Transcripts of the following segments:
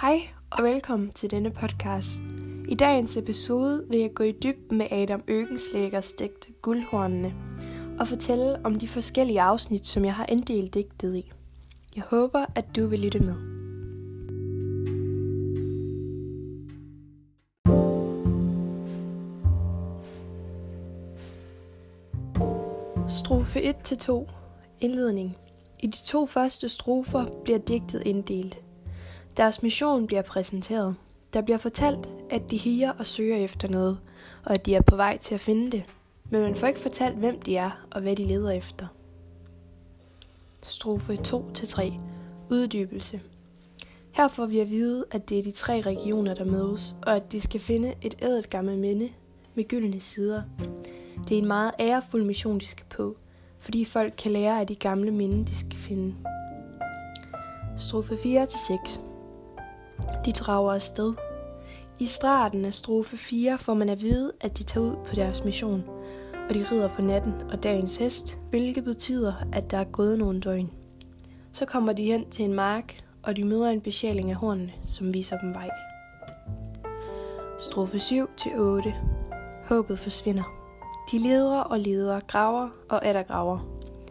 Hej og velkommen til denne podcast. I dagens episode vil jeg gå i dybden med Adam Oehlenschlägers digt Guldhornene og fortælle om de forskellige afsnit, som jeg har inddelt digtet i. Jeg håber, at du vil lytte med. Strofe 1-2. Indledning. I de to første strofer bliver digtet inddelt. Deres mission bliver præsenteret. Der bliver fortalt, at de higer og søger efter noget, og at de er på vej til at finde det. Men man får ikke fortalt, hvem de er og hvad de leder efter. Strofe 2-3. Uddybelse. Her får vi at vide, at det er de tre regioner, der mødes, og at de skal finde et ædelt gammelt minde med gyldne sider. Det er en meget ærefuld mission, de skal på, fordi folk kan lære af de gamle minder, de skal finde. Strofe 4-6. De drager afsted. I starten af strofe 4 får man at vide, at de tager ud på deres mission, og de rider på natten og dagens hest, hvilket betyder, at der er gået nogle døgn. Så kommer de hen til en mark, og de møder en besjæling af hornene, som viser dem vej. Strofe 7-8. Håbet forsvinder. De leder, graver og atter graver,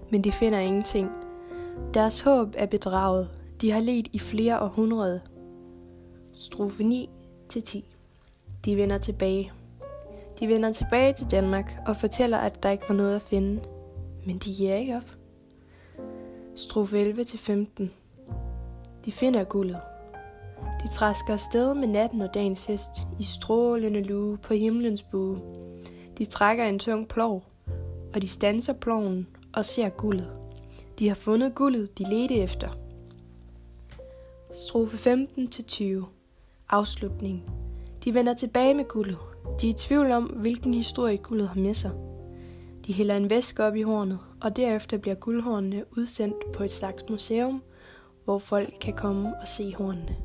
men de finder ingenting. Deres håb er bedraget. De har ledt i flere århundrede. Strofe 9-10. De vender tilbage. De vender tilbage til Danmark og fortæller, at der ikke var noget at finde. Men de giver ikke op. Strofe 11-15. De finder guldet. De træsker afsted med natten og dagens hest i strålende lue på himlens bue. De trækker en tung plov, og de standser ploven og ser guldet. De har fundet guldet, de ledte efter. Strofe 15-20. Afslutning. De vender tilbage med guldet. De er i tvivl om, hvilken historie guldet har med sig. De hælder en væske op i hornet, og derefter bliver guldhornene udsendt på et slags museum, hvor folk kan komme og se hornene.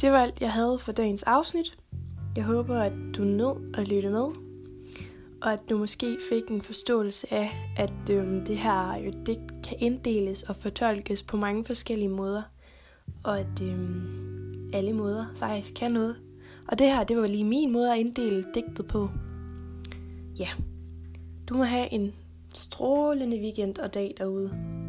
Det var alt, jeg havde for dagens afsnit. Jeg håber, at du nød at lytte med, og at du måske fik en forståelse af, at det her jo digt kan inddeles og fortolkes på mange forskellige måder, og at alle måder faktisk kan noget. Og det her, det var lige min måde at inddele digtet på. Ja, du må have en strålende weekend og dag derude.